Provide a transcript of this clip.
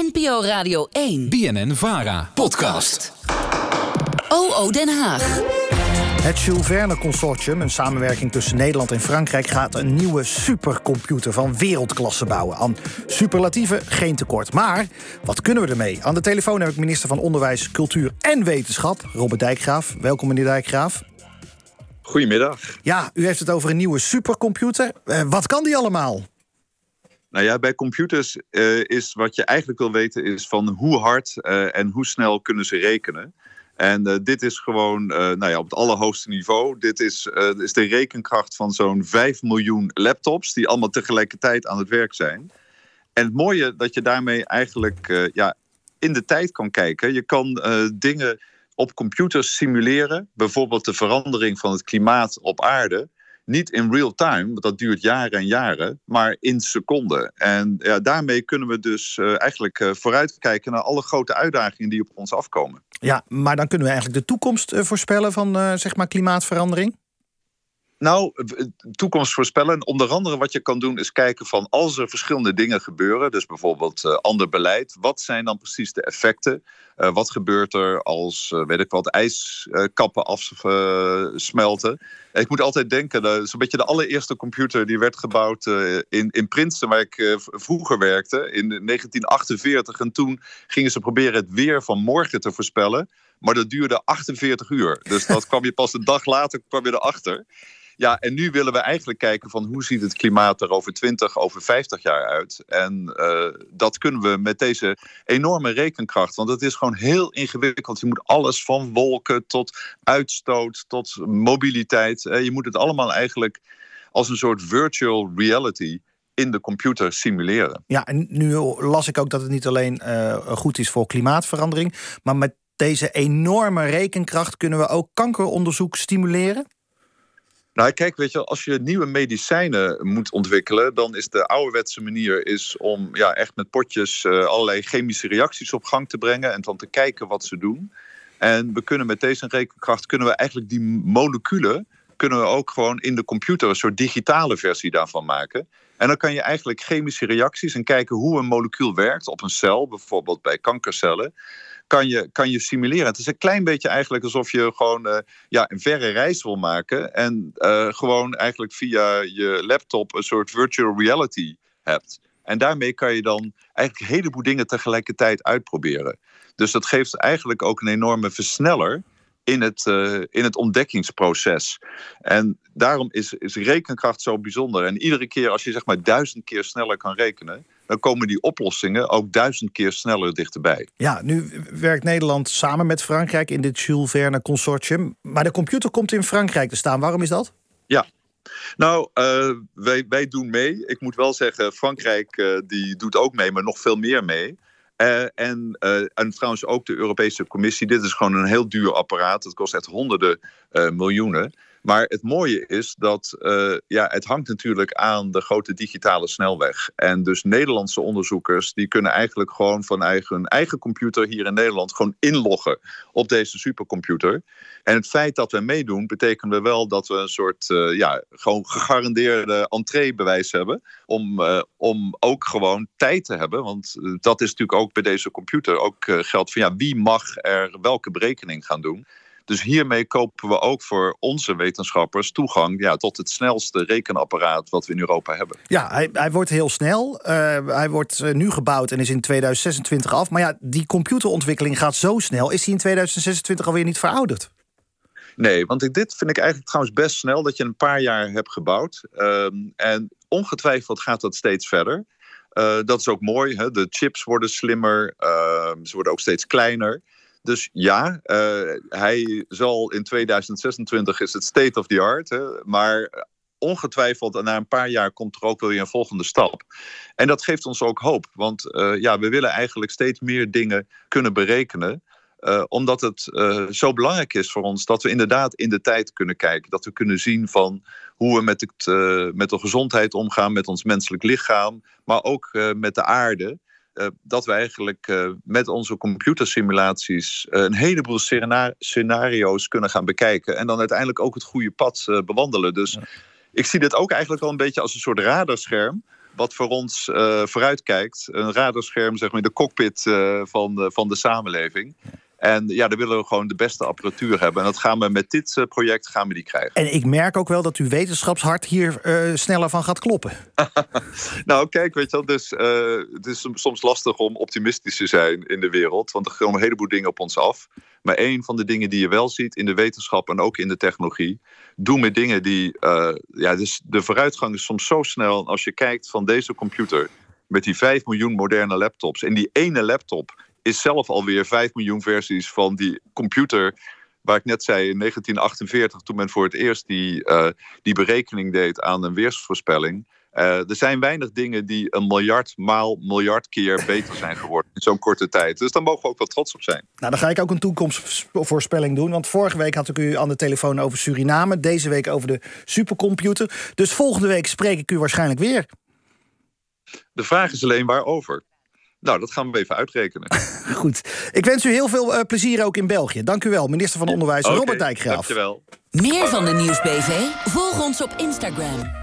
NPO Radio 1. BNN VARA. Podcast. OO Den Haag. Het Jules Verne Consortium, een samenwerking tussen Nederland en Frankrijk, gaat een nieuwe supercomputer van wereldklasse bouwen. Aan superlatieven geen tekort. Maar wat kunnen we ermee? Aan de telefoon heb ik minister van Onderwijs, Cultuur en Wetenschap, Robbert Dijkgraaf. Welkom, meneer Dijkgraaf. Goedemiddag. Ja, u heeft het over een nieuwe supercomputer. Wat kan die allemaal? Nou ja, bij computers is wat je eigenlijk wil weten is van hoe hard en hoe snel kunnen ze rekenen. En dit is gewoon op het allerhoogste niveau. Dit is de rekenkracht van zo'n 5 miljoen laptops die allemaal tegelijkertijd aan het werk zijn. En het mooie dat je daarmee eigenlijk in de tijd kan kijken. Je kan dingen op computers simuleren. Bijvoorbeeld de verandering van het klimaat op aarde. Niet in real time, want dat duurt jaren en jaren, maar in seconden. En ja, daarmee kunnen we dus eigenlijk vooruitkijken naar alle grote uitdagingen die op ons afkomen. Ja, maar dan kunnen we eigenlijk de toekomst voorspellen van klimaatverandering? Nou, toekomst voorspellen. Onder andere wat je kan doen is kijken van als er verschillende dingen gebeuren. Dus bijvoorbeeld ander beleid. Wat zijn dan precies de effecten? Wat gebeurt er als, ijskappen afsmelten? Ik moet altijd denken, dat is een beetje de allereerste computer die werd gebouwd in Princeton, waar ik vroeger werkte, in 1948. En toen gingen ze proberen het weer van morgen te voorspellen. Maar dat duurde 48 uur. Dus dat kwam je pas een dag later erachter. Ja, en nu willen we eigenlijk kijken van hoe ziet het klimaat er over 20, over 50 jaar uit. En dat kunnen we met deze enorme rekenkracht. Want het is gewoon heel ingewikkeld. Je moet alles van wolken tot uitstoot, tot mobiliteit. Je moet het allemaal eigenlijk als een soort virtual reality in de computer simuleren. Ja, en nu las ik ook dat het niet alleen goed is voor klimaatverandering, maar met deze enorme rekenkracht kunnen we ook kankeronderzoek stimuleren? Nou, kijk, weet je, als je nieuwe medicijnen moet ontwikkelen, dan is de ouderwetse manier is om echt met potjes allerlei chemische reacties op gang te brengen en dan te kijken wat ze doen. En we kunnen met deze rekenkracht eigenlijk die moleculen kunnen we ook gewoon in de computer een soort digitale versie daarvan maken. En dan kan je eigenlijk chemische reacties en kijken hoe een molecuul werkt op een cel, bijvoorbeeld bij kankercellen, kan je simuleren. Het is een klein beetje eigenlijk alsof je gewoon een verre reis wil maken en gewoon eigenlijk via je laptop een soort virtual reality hebt. En daarmee kan je dan eigenlijk een heleboel dingen tegelijkertijd uitproberen. Dus dat geeft eigenlijk ook een enorme versneller in het ontdekkingsproces. En daarom is rekenkracht zo bijzonder. En iedere keer als je 1000 keer sneller kan rekenen, dan komen die oplossingen ook 1000 keer sneller dichterbij. Ja, nu werkt Nederland samen met Frankrijk in dit Jules Verne Consortium. Maar de computer komt in Frankrijk te staan. Waarom is dat? Ja. Nou, wij doen mee. Ik moet wel zeggen, Frankrijk die doet ook mee, maar nog veel meer mee. En trouwens ook de Europese Commissie. Dit is gewoon een heel duur apparaat. Het kost echt honderden miljoenen. Maar het mooie is dat het hangt natuurlijk aan de grote digitale snelweg. En dus Nederlandse onderzoekers die kunnen eigenlijk gewoon van hun eigen computer hier in Nederland gewoon inloggen op deze supercomputer. En het feit dat we meedoen betekent wel dat we een soort gewoon gegarandeerde entreebewijs hebben om ook gewoon tijd te hebben. Want dat is natuurlijk ook bij deze computer ook geldt van wie mag er welke berekening gaan doen. Dus hiermee kopen we ook voor onze wetenschappers toegang tot het snelste rekenapparaat wat we in Europa hebben. Ja, hij wordt heel snel. Hij wordt nu gebouwd en is in 2026 af. Maar ja, die computerontwikkeling gaat zo snel. Is die in 2026 alweer niet verouderd? Nee, want dit vind ik eigenlijk trouwens best snel dat je een paar jaar hebt gebouwd. En ongetwijfeld gaat dat steeds verder. Dat is ook mooi. Hè? De chips worden slimmer. Ze worden ook steeds kleiner. Dus ja, hij zal in 2026 is het state of the art. Hè, maar ongetwijfeld na een paar jaar komt er ook weer een volgende stap. En dat geeft ons ook hoop. Want we willen eigenlijk steeds meer dingen kunnen berekenen. Omdat het zo belangrijk is voor ons dat we inderdaad in de tijd kunnen kijken. Dat we kunnen zien van hoe we met de gezondheid omgaan, met ons menselijk lichaam. Maar ook met de aarde. Dat we eigenlijk met onze computersimulaties een heleboel scenario's kunnen gaan bekijken. En dan uiteindelijk ook het goede pad bewandelen. Dus ik zie dit ook eigenlijk wel een beetje als een soort radarscherm. wat voor ons vooruitkijkt. Een radarscherm, zeg maar, in de cockpit van de samenleving. Ja. En ja, daar willen we gewoon de beste apparatuur hebben. En dat gaan we met dit project gaan we die krijgen. En ik merk ook wel dat uw wetenschapshart hier sneller van gaat kloppen. Nou, kijk, weet je wel, dus, het is soms lastig om optimistisch te zijn in de wereld. Want er komen een heleboel dingen op ons af. Maar één van de dingen die je wel ziet in de wetenschap en ook in de technologie... doen we dingen die... dus de vooruitgang is soms zo snel. Als je kijkt van deze computer met die 5 miljoen moderne laptops... en die ene laptop... is zelf alweer 5 miljoen versies van die computer... waar ik net zei in 1948, toen men voor het eerst die berekening deed... aan een weersvoorspelling. Er zijn weinig dingen die een miljard keer beter zijn geworden... in zo'n korte tijd. Dus daar mogen we ook wel trots op zijn. Nou, dan ga ik ook een toekomstvoorspelling doen. Want vorige week had ik u aan de telefoon over Suriname. Deze week over de supercomputer. Dus volgende week spreek ik u waarschijnlijk weer. De vraag is alleen waarover. Nou, dat gaan we even uitrekenen. Goed. Ik wens u heel veel plezier ook in België. Dank u wel, minister van Onderwijs Robbert Dijkgraaf. Dankjewel. Meer van de Nieuws BV? Volg ons op Instagram.